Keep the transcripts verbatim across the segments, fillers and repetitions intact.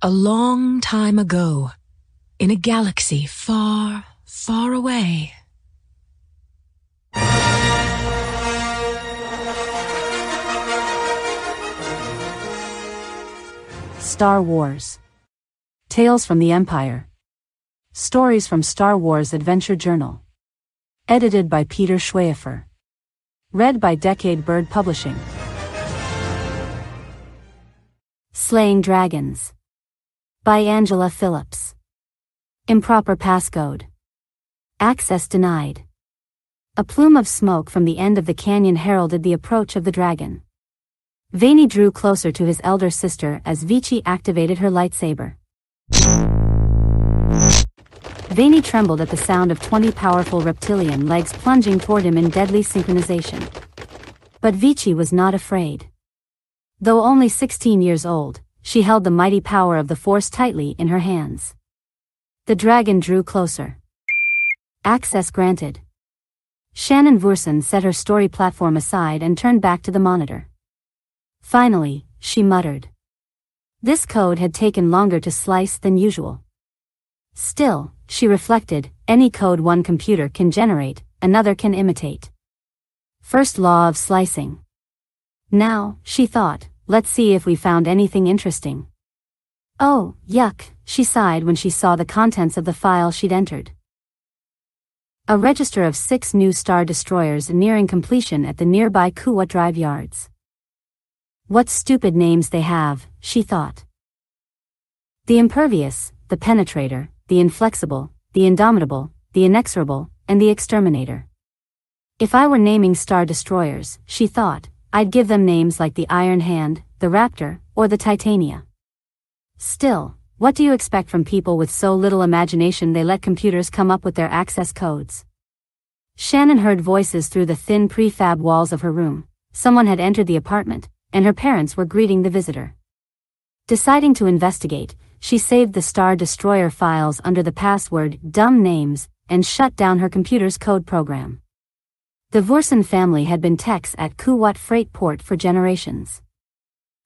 A long time ago, in a galaxy far, far away. Star Wars. Tales from the Empire. Stories from Star Wars Adventure Journal. Edited by Peter Schweighofer. Read by Decade Bird Publishing. Slaying Dragons. By Angela Phillips. Improper passcode. Access denied. A plume of smoke from the end of the canyon heralded the approach of the dragon. Vaini drew closer to his elder sister as Vici activated her lightsaber. Vaini trembled at the sound of twenty powerful reptilian legs plunging toward him in deadly synchronization. But Vici was not afraid. Though only sixteen years old, she held the mighty power of the Force tightly in her hands. The dragon drew closer. Access granted. Shannon Vursen set her story platform aside and turned back to the monitor. Finally, she muttered. This code had taken longer to slice than usual. Still, she reflected, any code one computer can generate, another can imitate. First law of slicing. Now, she thought, let's see if we found anything interesting. Oh, yuck, she sighed when she saw the contents of the file she'd entered. A register of six new Star Destroyers nearing completion at the nearby Kuwat drive yards. What stupid names they have, she thought. The Impervious, the Penetrator, the Inflexible, the Indomitable, the Inexorable, and the Exterminator. If I were naming Star Destroyers, she thought, I'd give them names like the Iron Hand, the Raptor, or the Titania. Still, what do you expect from people with so little imagination they let computers come up with their access codes? Shannon heard voices through the thin prefab walls of her room. Someone had entered the apartment, and her parents were greeting the visitor. Deciding to investigate, she saved the Star Destroyer files under the password Dumb Names and shut down her computer's code program. The Vursen family had been techs at Kuwat Freight Port for generations.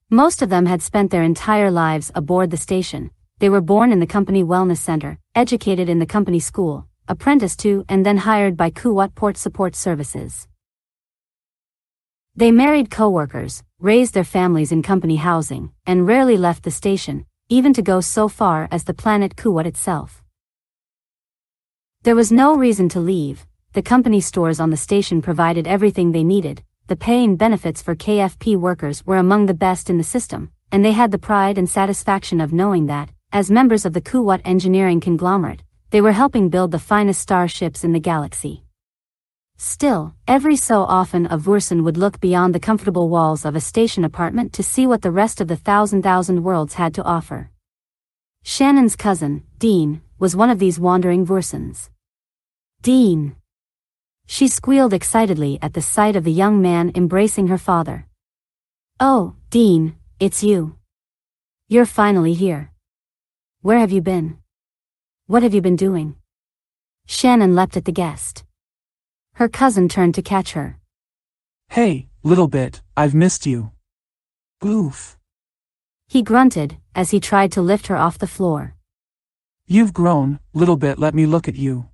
Most of them had spent their entire lives aboard the station. They were born in the company wellness center, educated in the company school, apprenticed to and then hired by Kuwat Port Support Services. They married co-workers, raised their families in company housing, and rarely left the station, even to go so far as the planet Kuwat itself. There was no reason to leave. The company stores on the station provided everything they needed. The pay and benefits for K F P workers were among the best in the system, and they had the pride and satisfaction of knowing that, as members of the Kuat Engineering Conglomerate, they were helping build the finest starships in the galaxy. Still, every so often a Vursen would look beyond the comfortable walls of a station apartment to see what the rest of the thousand thousand worlds had to offer. Shannon's cousin, Dean, was one of these wandering Vursens. Dean! She squealed excitedly at the sight of the young man embracing her father. Oh, Dean, it's you. You're finally here. Where have you been? What have you been doing? Shannon leapt at the guest. Her cousin turned to catch her. Hey, little bit, I've missed you. Goof. He grunted, as he tried to lift her off the floor. You've grown, little bit, let me look at you.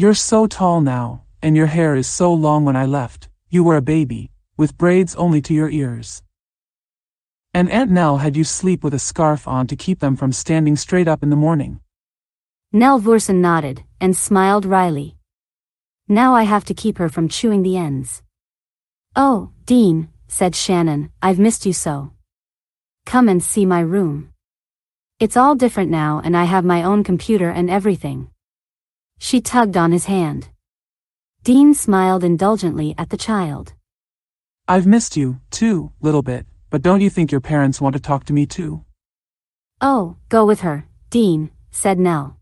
You're so tall now, and your hair is so long. When I left, you were a baby, with braids only to your ears. And Aunt Nell had you sleep with a scarf on to keep them from standing straight up in the morning. Nell Vursen nodded, and smiled wryly. Now I have to keep her from chewing the ends. Oh, Dean, said Shannon, I've missed you so. Come and see my room. It's all different now and I have my own computer and everything. She tugged on his hand. Dean smiled indulgently at the child. I've missed you, too, little bit, but don't you think your parents want to talk to me too? Oh, go with her, Dean, said Nell.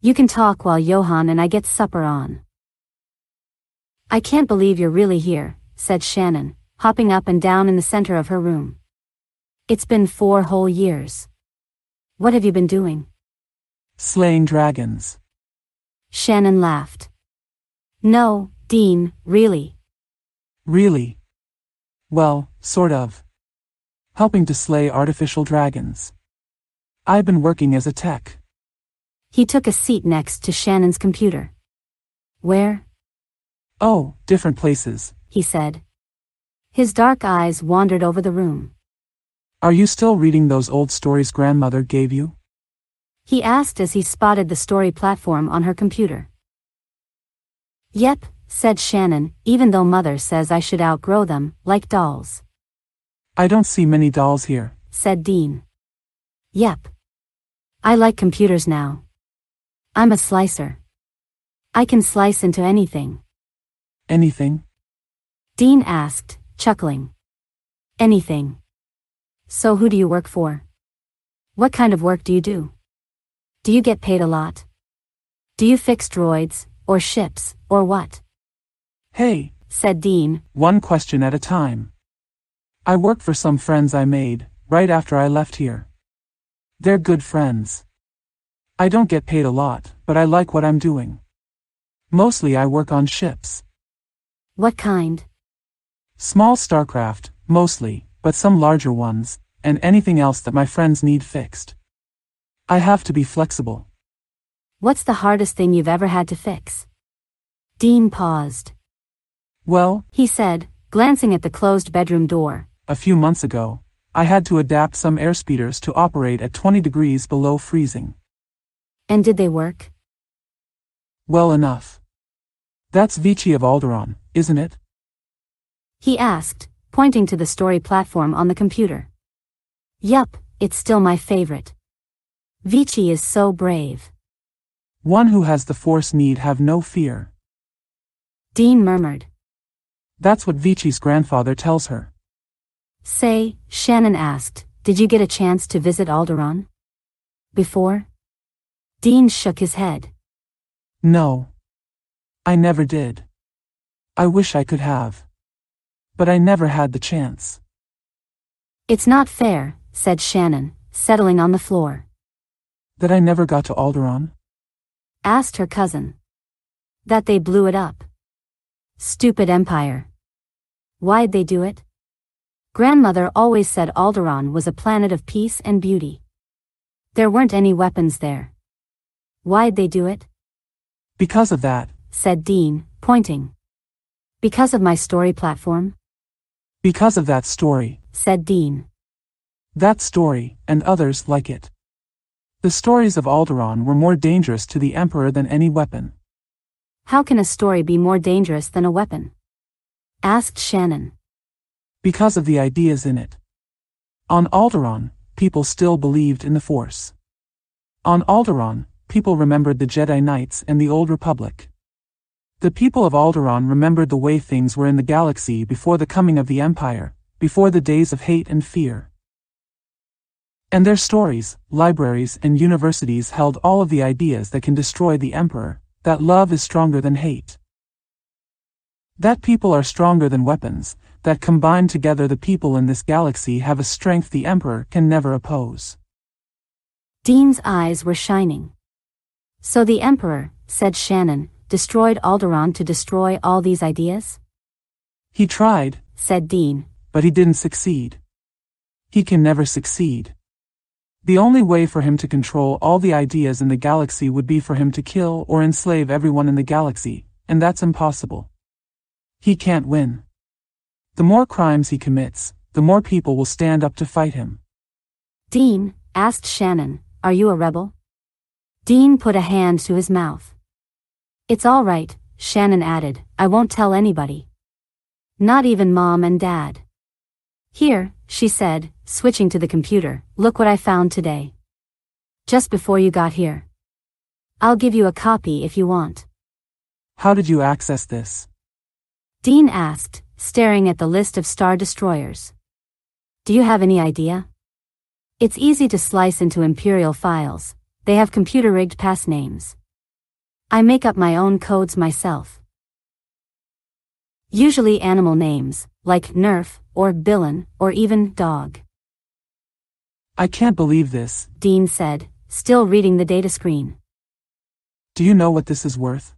You can talk while Johan and I get supper on. I can't believe you're really here, said Shannon, hopping up and down in the center of her room. It's been four whole years. What have you been doing? Slaying dragons. Shannon laughed. No, Dean, really. Really? Well, sort of. helping to slay artificial dragons. I've been working as a tech. He took a seat next to Shannon's computer. Where? Oh, different places, he said. His dark eyes wandered over the room. Are you still reading those old stories grandmother gave you? He asked as he spotted the story platform on her computer. Yep, said Shannon, even though mother says I should outgrow them, like dolls. I don't see many dolls here, said Dean. Yep. I like computers now. I'm a slicer. I can slice into anything. Anything? Dean asked, chuckling. Anything. So who do you work for? What kind of work do you do? Do you get paid a lot? Do you fix droids, or ships, or what? Hey, said Dean, one question at a time. I work for some friends I made, right after I left here. They're good friends. I don't get paid a lot, but I like what I'm doing. Mostly I work on ships. What kind? Small StarCraft, mostly, but some larger ones, and anything else that my friends need fixed. I have to be flexible. What's the hardest thing you've ever had to fix? Dean paused. Well, he said, glancing at the closed bedroom door. A few months ago, I had to adapt some airspeeders to operate at twenty degrees below freezing. And did they work? Well enough. That's Vici of Alderaan, isn't it? He asked, pointing to the story platform on the computer. Yup, it's still my favorite. Vici is so brave. One who has the force need have no fear. Dean murmured. That's what Vici's grandfather tells her. Say, Shannon asked, did you get a chance to visit Alderaan? Before? Dean shook his head. No. I never did. I wish I could have. But I never had the chance. It's not fair, said Shannon, settling on the floor. That I never got to Alderaan? Asked her cousin. That they blew it up. Stupid empire. Why'd they do it? Grandmother always said Alderaan was a planet of peace and beauty. There weren't any weapons there. Why'd they do it? Because of that, said Dean, pointing. Because of my story platform? Because of that story, said Dean. That story, and others like it. The stories of Alderaan were more dangerous to the Emperor than any weapon. How can a story be more dangerous than a weapon? Asked Shannon. Because of the ideas in it. On Alderaan, people still believed in the Force. On Alderaan, people remembered the Jedi Knights and the Old Republic. The people of Alderaan remembered the way things were in the galaxy before the coming of the Empire, before the days of hate and fear. And their stories, libraries and universities held all of the ideas that can destroy the Emperor, that love is stronger than hate. That people are stronger than weapons, that combined together the people in this galaxy have a strength the Emperor can never oppose. Dean's eyes were shining. So the Emperor, said Shannon, destroyed Alderaan to destroy all these ideas? He tried, said Dean, but he didn't succeed. He can never succeed. The only way for him to control all the ideas in the galaxy would be for him to kill or enslave everyone in the galaxy, and that's impossible. He can't win. The more crimes he commits, the more people will stand up to fight him. Dean, asked Shannon, are you a rebel? Dean put a hand to his mouth. It's all right, Shannon added, I won't tell anybody. Not even Mom and Dad. Here, she said, switching to the computer, look what I found today. Just before you got here. I'll give you a copy if you want. How did you access this? Dean asked, staring at the list of star destroyers. Do you have any idea? It's easy to slice into Imperial files. They have computer-rigged pass names. I make up my own codes myself. Usually animal names, like Nerf, or Billin, or even dog. I can't believe this, Dean said, still reading the data screen. Do you know what this is worth?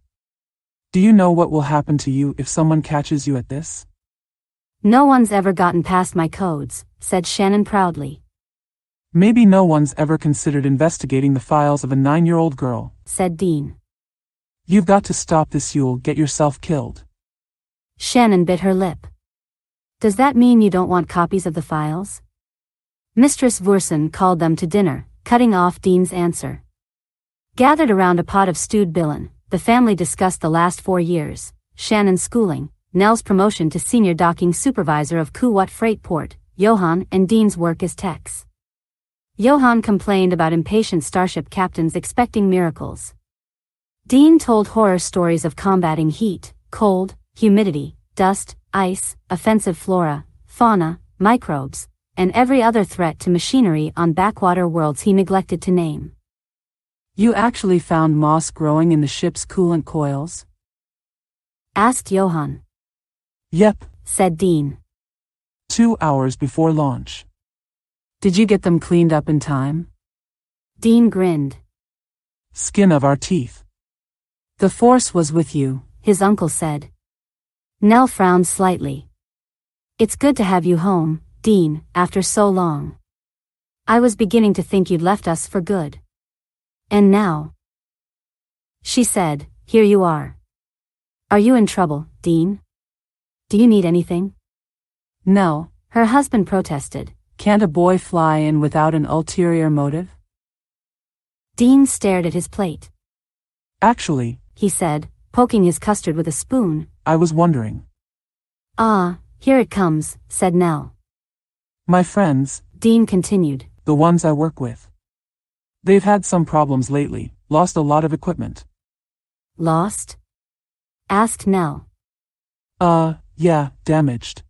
Do you know what will happen to you if someone catches you at this? No one's ever gotten past my codes, said Shannon proudly. Maybe no one's ever considered investigating the files of a nine-year-old girl, said Dean. You've got to stop this, you'll get yourself killed. Shannon bit her lip. Does that mean you don't want copies of the files? Mistress Vursen called them to dinner, cutting off Dean's answer. Gathered around a pot of stewed billin, the family discussed the last four years, Shannon's schooling, Nell's promotion to senior docking supervisor of Kuwat Freight Port, Johan and Dean's work as techs. Johan complained about impatient starship captains expecting miracles. Dean told horror stories of combating heat, cold, humidity, dust, ice, offensive flora, fauna, microbes, and every other threat to machinery on backwater worlds he neglected to name. You actually found moss growing in the ship's coolant coils? Asked Johan. Yep, said Dean. Two hours before launch. Did you get them cleaned up in time? Dean grinned. Skin of our teeth. The force was with you, his uncle said. Nell frowned slightly. It's good to have you home, Dean, after so long. I was beginning to think you'd left us for good. And now? She said, here you are. Are you in trouble, Dean? Do you need anything? No, her husband protested. Can't a boy fly in without an ulterior motive? Dean stared at his plate. Actually, he said, poking his custard with a spoon, I was wondering. Ah, here it comes, said Nell. My friends, Dean continued, the ones I work with. They've had some problems lately, lost a lot of equipment. Lost? Asked Nell. Uh... Yeah, damaged.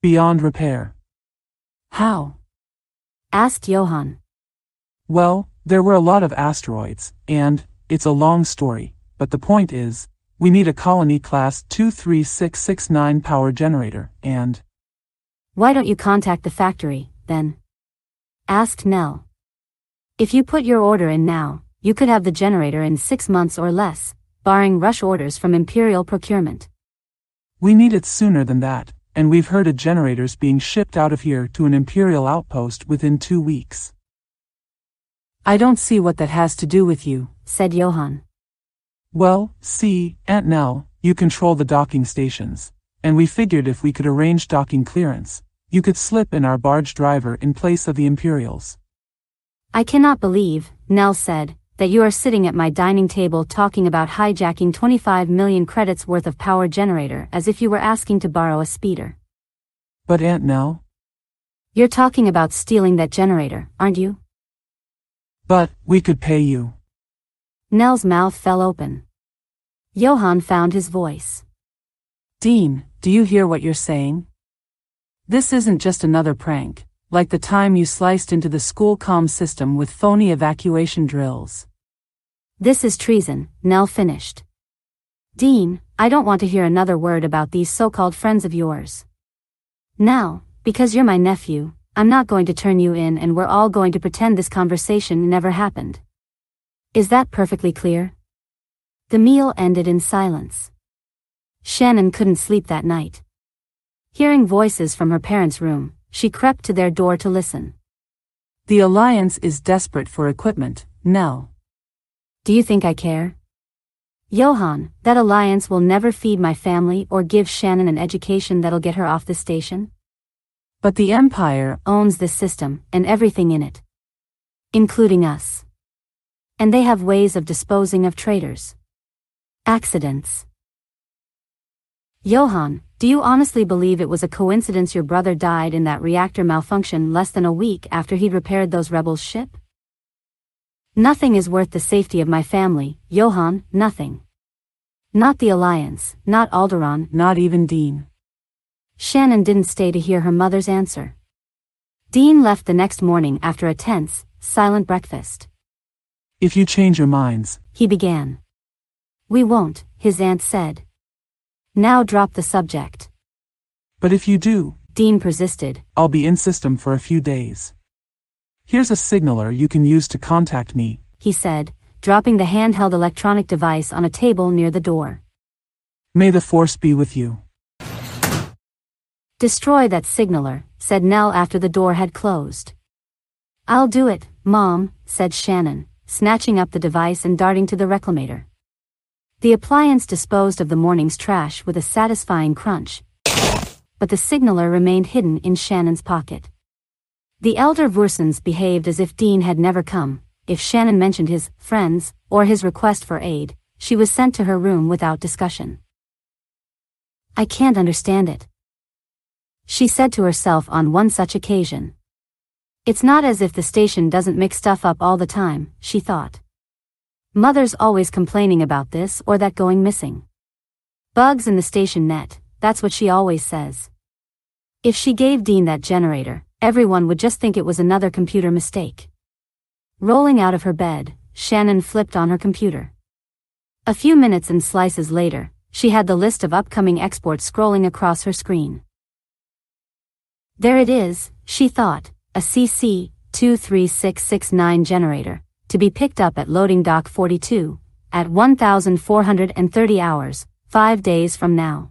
Beyond repair. How? Asked Johan. Well, there were a lot of asteroids, and, it's a long story, but the point is, we need a colony class two three six six nine power generator, and... Why don't you contact the factory, then? Asked Nell. If you put your order in now, you could have the generator in six months or less, barring rush orders from Imperial procurement. We need it sooner than that, and we've heard of generators being shipped out of here to an Imperial outpost within two weeks. I don't see what that has to do with you, said Johan. Well, see, Aunt Nell, you control the docking stations, and we figured if we could arrange docking clearance, you could slip in our barge driver in place of the Imperials. I cannot believe, Nell said, that you are sitting at my dining table talking about hijacking twenty-five million credits worth of power generator as if you were asking to borrow a speeder. But Aunt Nell? You're talking about stealing that generator, aren't you? But, we could pay you. Nell's mouth fell open. Johan found his voice. Dean, do you hear what you're saying? This isn't just another prank, like the time you sliced into the school comm system with phony evacuation drills. This is treason, Nell finished. Dean, I don't want to hear another word about these so-called friends of yours. Now, because you're my nephew, I'm not going to turn you in and we're all going to pretend this conversation never happened. Is that perfectly clear? The meal ended in silence. Shannon couldn't sleep that night. Hearing voices from her parents' room, she crept to their door to listen. The Alliance is desperate for equipment, Nell. Do you think I care? Johan, that alliance will never feed my family or give Shannon an education that'll get her off the station. But the Empire owns this system and everything in it. Including us. And they have ways of disposing of traitors. Accidents. Johan, do you honestly believe it was a coincidence your brother died in that reactor malfunction less than a week after he'd repaired those rebels' ship? Nothing is worth the safety of my family, Johan, nothing. Not the Alliance, not Alderaan, not even Dean. Shannon didn't stay to hear her mother's answer. Dean left the next morning after a tense, silent breakfast. If you change your minds, he began. We won't, his aunt said. Now drop the subject. But if you do, Dean persisted, I'll be in system for a few days. Here's a signaler you can use to contact me, he said, dropping the handheld electronic device on a table near the door. May the force be with you. "Destroy that signaler," said Nell after the door had closed. "I'll do it, Mom," said Shannon, snatching up the device and darting to the reclamator. The appliance disposed of the morning's trash with a satisfying crunch, but the signaler remained hidden in Shannon's pocket. The elder Vursens behaved as if Dean had never come. If Shannon mentioned his friends or his request for aid, she was sent to her room without discussion. "I can't understand it," she said to herself on one such occasion. "It's not as if the station doesn't mix stuff up all the time," she thought. "Mother's always complaining about this or that going missing. Bugs in the station net, that's what she always says." If she gave Dean that generator, everyone would just think it was another computer mistake. Rolling out of her bed, Shannon flipped on her computer. A few minutes and slices later, she had the list of upcoming exports scrolling across her screen. There it is, she thought, a C C two three six six nine generator, to be picked up at Loading Dock forty-two, at one thousand four hundred thirty hours, five days from now.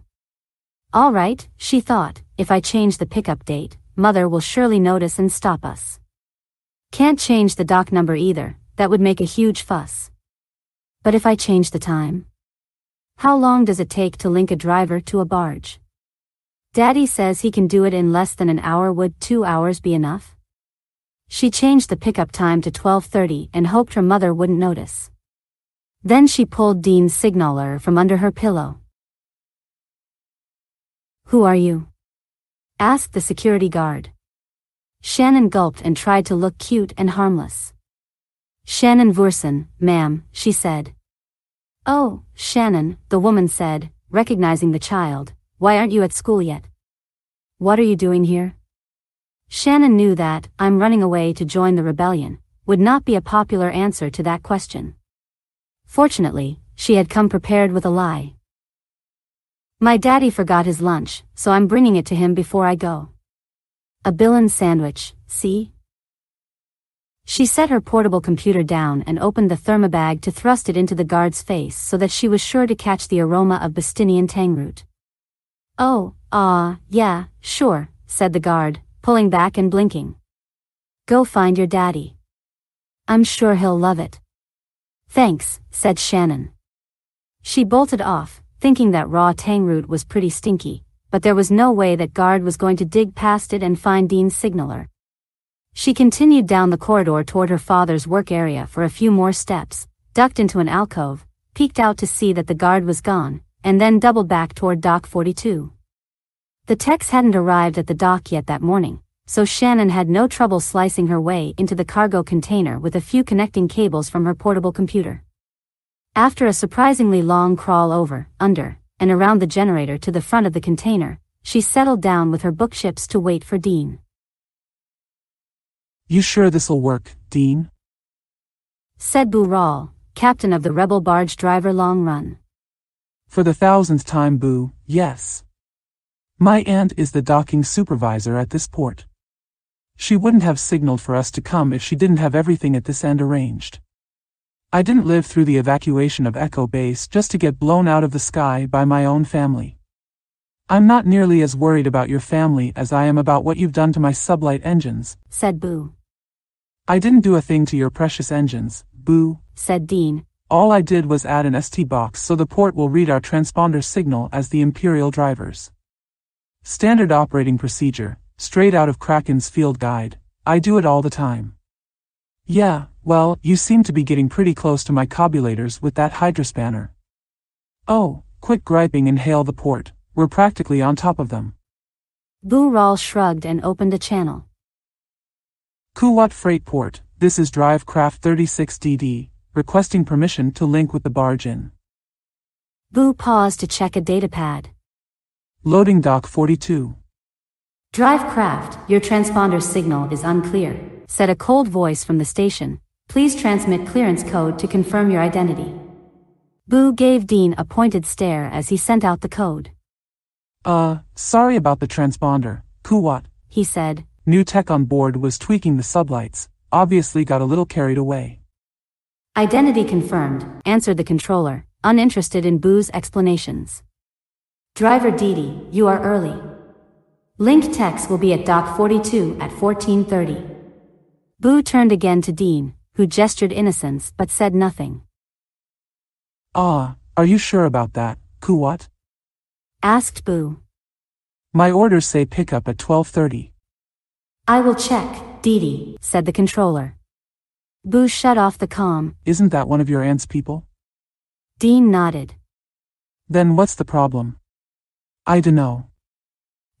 "All right," she thought, "if I change the pickup date, Mother will surely notice and stop us. Can't change the dock number either, that would make a huge fuss. But if I change the time? How long does it take to link a driver to a barge? Daddy says he can do it in less than an hour. Would two hours be enough?" She changed the pickup time to twelve thirty and hoped her mother wouldn't notice. Then she pulled Dean's signaler from under her pillow. "Who are you?" asked the security guard. Shannon gulped and tried to look cute and harmless. "Shannon Vursen, ma'am," she said. "Oh, Shannon," the woman said, recognizing the child, "why aren't you at school yet? What are you doing here?" Shannon knew that "I'm running away to join the rebellion" would not be a popular answer to that question. Fortunately, she had come prepared with a lie. "My daddy forgot his lunch, so I'm bringing it to him before I go. A Billin sandwich, see?" She set her portable computer down and opened the thermobag to thrust it into the guard's face so that she was sure to catch the aroma of Bastinian tangroot. "Oh, ah, uh, yeah, sure," said the guard, pulling back and blinking. "Go find your daddy. I'm sure he'll love it." "Thanks," said Shannon. She bolted off, thinking that raw tangroot was pretty stinky, but there was no way that guard was going to dig past it and find Dean's signaler. She continued down the corridor toward her father's work area for a few more steps, ducked into an alcove, peeked out to see that the guard was gone, and then doubled back toward Dock forty-two. The techs hadn't arrived at the dock yet that morning, so Shannon had no trouble slicing her way into the cargo container with a few connecting cables from her portable computer. After a surprisingly long crawl over, under, and around the generator to the front of the container, she settled down with her bookships to wait for Dean. "You sure this'll work, Dean?" said Bu Rahl, captain of the rebel barge driver Long Run. "For the thousandth time, Bu, yes. My aunt is the docking supervisor at this port. She wouldn't have signaled for us to come if she didn't have everything at this end arranged. I didn't live through the evacuation of Echo Base just to get blown out of the sky by my own family. I'm not nearly as worried about your family as I am about what you've done to my sublight engines," said Bu. "I didn't do a thing to your precious engines, Bu," said Dean. "All I did was add an S T box so the port will read our transponder signal as the Imperial drivers. Standard operating procedure, straight out of Kraken's field guide. I do it all the time." "Yeah, well, you seem to be getting pretty close to my cobulators with that hydrospanner." "Oh, quit griping and hail the port, we're practically on top of them." Bu Rahl shrugged and opened a channel. "Kuwat Freight Port, this is Drive Craft thirty-six D D, requesting permission to link with the barge in." Bu paused to check a datapad. "Loading Dock forty-two. Drive Craft, your transponder signal is unclear," said a cold voice from the station. "Please transmit clearance code to confirm your identity." Bu gave Dean a pointed stare as he sent out the code. Uh, sorry about the transponder, Kuwat," he said. "New tech on board was tweaking the sublights, obviously got a little carried away." "Identity confirmed," answered the controller, uninterested in Bu's explanations. "Driver Didi, you are early. Link text will be at Dock forty-two at fourteen thirty. Bu turned again to Dean, who gestured innocence but said nothing. Ah, are you sure about that, Kuwat? Asked Bu. My orders say pick up at twelve thirty. I will check, Didi, said the controller. Bu shut off the comm. Isn't that one of your aunt's people? Dean nodded. Then what's the problem? I dunno.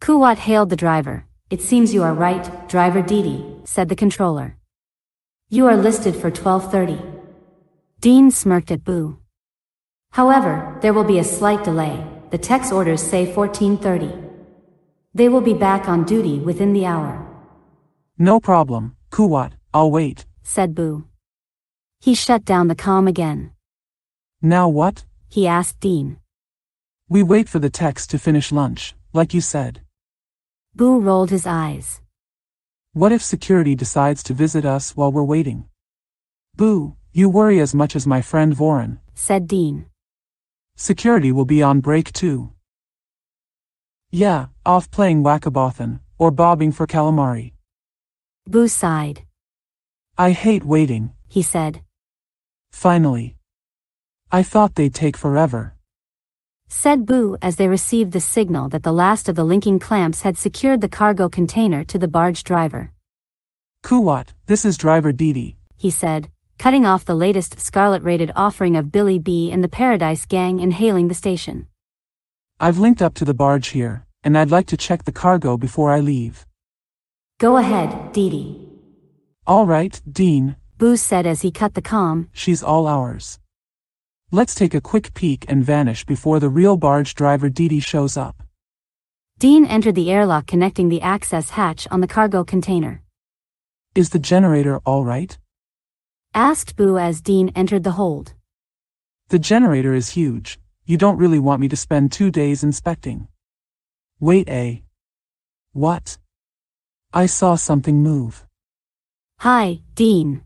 Kuwat hailed the driver. It seems you are right, driver Didi, said the controller. You are listed for twelve thirty. Dean smirked at Bu. However, there will be a slight delay. The tech's orders say fourteen thirty. They will be back on duty within the hour. No problem, Kuwat, I'll wait, said Bu. He shut down the comm again. Now what? He asked Dean. We wait for the techs to finish lunch, like you said. Bu rolled his eyes. What if security decides to visit us while we're waiting? Bu, you worry as much as my friend Vorin, said Dean. Security will be on break too. Yeah, off playing whack-a-bothan, or bobbing for calamari. Bu sighed. I hate waiting, he said. Finally. I thought they'd take forever, said Bu as they received the signal that the last of the linking clamps had secured the cargo container to the barge driver. Kuwat, this is driver Didi, he said, cutting off the latest Scarlet-rated offering of Billy B and the Paradise Gang and hailing the station. I've linked up to the barge here, and I'd like to check the cargo before I leave. Go ahead, Didi. All right, Dean, Bu said as he cut the comm. She's all ours. Let's take a quick peek and vanish before the real barge driver Didi shows up. Dean entered the airlock connecting the access hatch on the cargo container. Is the generator all right? Asked Bu as Dean entered the hold. The generator is huge. You don't really want me to spend two days inspecting. Wait a... What? I saw something move. Hi, Dean,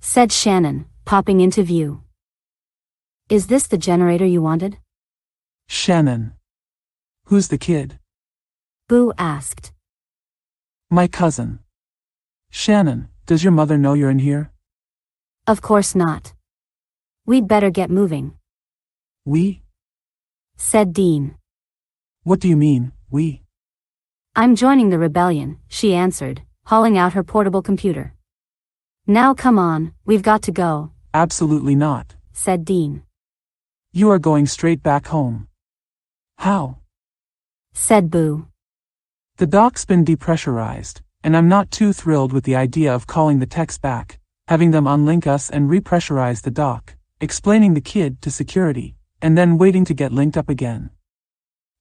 said Shannon, popping into view. Is this the generator you wanted? Shannon. Who's the kid? Bu asked. My cousin. Shannon, does your mother know you're in here? Of course not. We'd better get moving. We? Said Dean. What do you mean, we? I'm joining the rebellion, she answered, hauling out her portable computer. Now come on, we've got to go. Absolutely not, said Dean. You are going straight back home. How? Said Bu. The dock's been depressurized, and I'm not too thrilled with the idea of calling the techs back, having them unlink us and repressurize the dock, explaining the kid to security, and then waiting to get linked up again.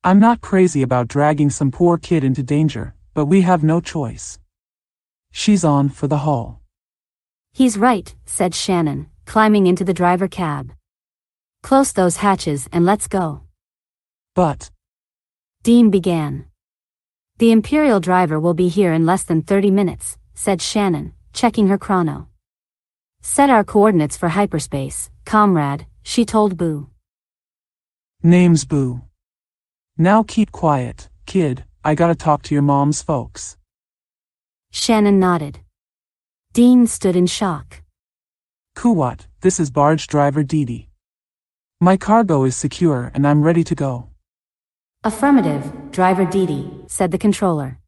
I'm not crazy about dragging some poor kid into danger, but we have no choice. She's on for the haul. He's right, said Shannon, climbing into the driver cab. Close those hatches and let's go. But... Dean began. The Imperial driver will be here in less than thirty minutes, said Shannon, checking her chrono. Set our coordinates for hyperspace, comrade, she told Bu. Name's Bu. Now keep quiet, kid, I gotta talk to your mom's folks. Shannon nodded. Dean stood in shock. Kuwat, this is barge driver Didi. My cargo is secure and I'm ready to go. Affirmative, driver Didi, said the controller.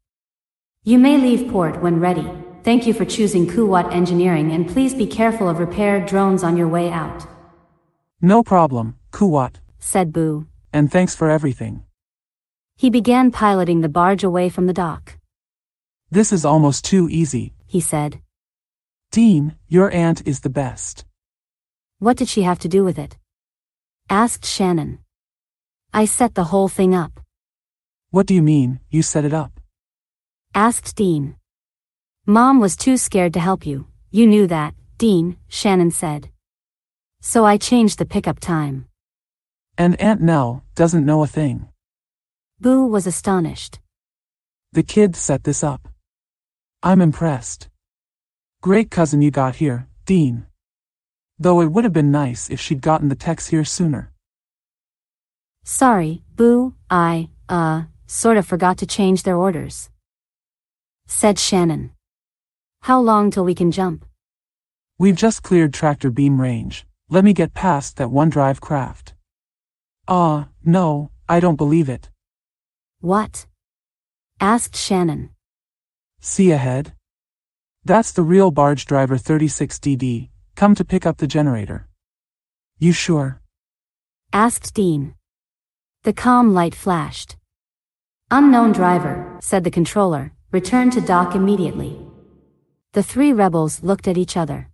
You may leave port when ready. Thank you for choosing Kuwat Engineering and please be careful of repair drones on your way out. No problem, Kuwat, said Bu. And thanks for everything. He began piloting the barge away from the dock. This is almost too easy, he said. Dean, your aunt is the best. What did she have to do with it? Asked Shannon. I set the whole thing up. What do you mean, you set it up? Asked Dean. Mom was too scared to help you. You knew that, Dean, Shannon said. So I changed the pickup time. And Aunt Nell doesn't know a thing. Bu was astonished. The kid set this up. I'm impressed. Great cousin you got here, Dean. Though it would have been nice if she'd gotten the techs here sooner. Sorry, Bu, I, uh, sorta forgot to change their orders. Said Shannon. How long till we can jump? We've just cleared tractor beam range. Let me get past that one drive craft. Ah, uh, no, I don't believe it. What? Asked Shannon. See ahead? That's the real barge driver thirty-six D D, come to pick up the generator. You sure? Asked Dean. The comm light flashed. Unknown driver, said the controller, return to dock immediately. The three rebels looked at each other.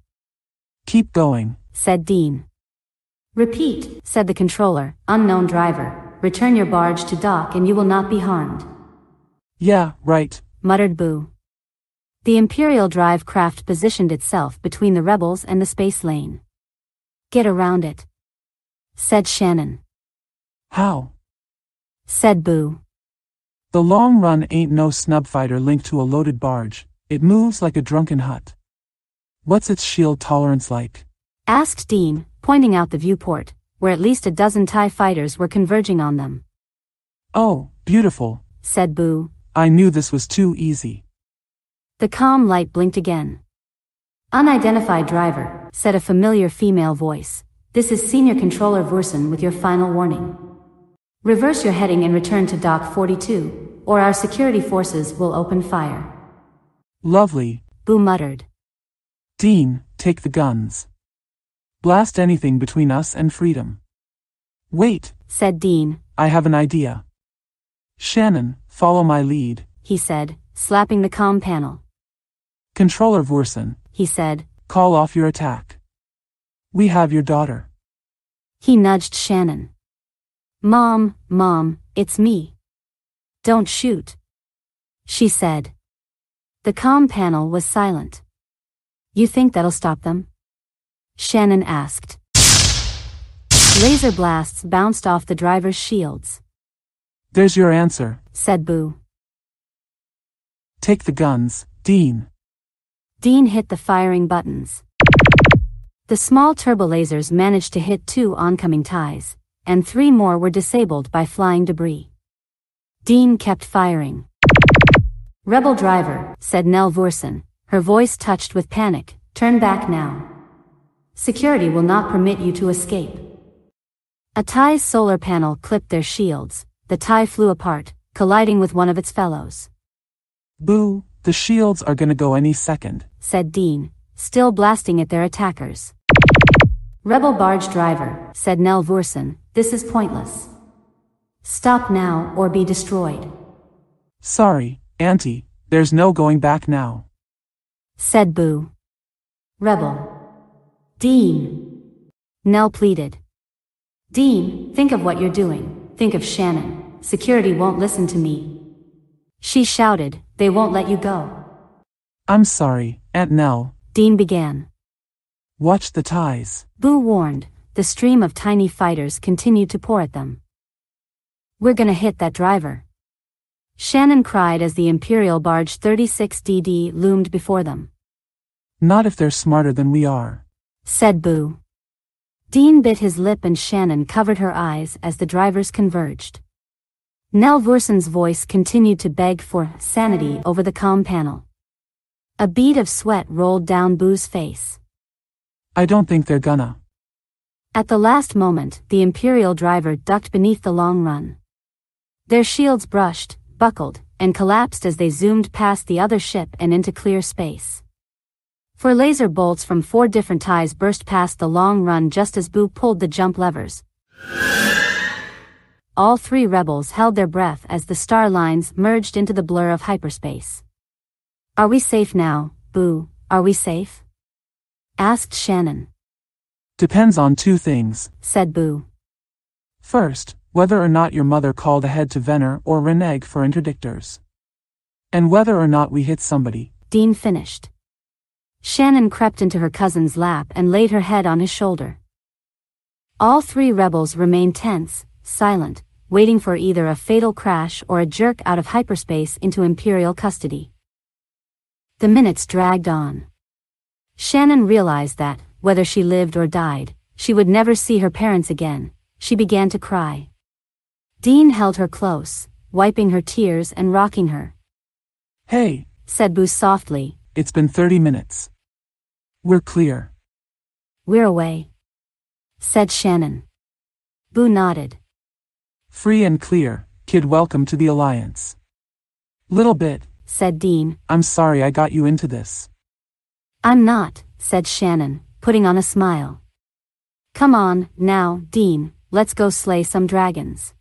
Keep going, said Dean. Repeat, said the controller, unknown driver, return your barge to dock and you will not be harmed. Yeah, right, muttered Bu. The Imperial drive craft positioned itself between the rebels and the space lane. Get around it, said Shannon. How? Said Bu. The Long Run ain't no snub fighter linked to a loaded barge. It moves like a drunken hut. What's its shield tolerance like? Asked Dean, pointing out the viewport, where at least a dozen TIE fighters were converging on them. Oh, beautiful, said Bu. I knew this was too easy. The comm light blinked again. Unidentified driver, said a familiar female voice. This is Senior Controller Vursen with your final warning. Reverse your heading and return to Dock forty-two, or our security forces will open fire. Lovely, Bu muttered. Dean, take the guns. Blast anything between us and freedom. Wait, said Dean. I have an idea. Shannon, follow my lead, he said, slapping the comm panel. Controller Vursen, he said, call off your attack. We have your daughter. He nudged Shannon. Mom, Mom, it's me. Don't shoot, she said. The comm panel was silent. You think that'll stop them? Shannon asked. Laser blasts bounced off the driver's shields. There's your answer, said Bu. Take the guns, Dean. Dean hit the firing buttons. The small turbolasers managed to hit two oncoming TIEs, and three more were disabled by flying debris. Dean kept firing. Rebel driver, said Nell Vursen, her voice touched with panic, turn back now. Security will not permit you to escape. A TIE's solar panel clipped their shields. The TIE flew apart, colliding with one of its fellows. Bu, the shields are gonna go any second, said Dean, still blasting at their attackers. Rebel barge driver, said Nell Vursen, this is pointless. Stop now or be destroyed. Sorry, Auntie, there's no going back now, said Bu. Rebel. Dean, Nell pleaded. Dean, think of what you're doing. Think of Shannon. Security won't listen to me. She shouted, they won't let you go. I'm sorry, Aunt Nell, Dean began. Watch the TIEs, Bu warned. The stream of tiny fighters continued to pour at them. We're gonna hit that driver, Shannon cried as the Imperial barge thirty-six D D loomed before them. Not if they're smarter than we are, said Bu. Dean bit his lip and Shannon covered her eyes as the drivers converged. Nell Vursen's voice continued to beg for sanity over the comm panel. A bead of sweat rolled down Bu's face. I don't think they're gonna. At the last moment, the Imperial driver ducked beneath the Long Run. Their shields brushed, buckled, and collapsed as they zoomed past the other ship and into clear space. Four laser bolts from four different TIEs burst past the Long Run just as Bu pulled the jump levers. All three rebels held their breath as the star lines merged into the blur of hyperspace. Are we safe now, Bu? Are we safe? Asked Shannon. Depends on two things, said Bu. First, whether or not your mother called ahead to Venner or Reneg for interdictors. And whether or not we hit somebody, Dean finished. Shannon crept into her cousin's lap and laid her head on his shoulder. All three rebels remained tense, silent, waiting for either a fatal crash or a jerk out of hyperspace into Imperial custody. The minutes dragged on. Shannon realized that, whether she lived or died, she would never see her parents again. She began to cry. Dean held her close, wiping her tears and rocking her. "Hey," said Bu softly. "It's been thirty minutes. We're clear." "We're away," said Shannon. Bu nodded. "Free and clear, kid. Welcome to the Alliance." "Little bit," said Dean. "I'm sorry I got you into this." "I'm not," said Shannon, putting on a smile. "Come on, now, Dean, let's go slay some dragons."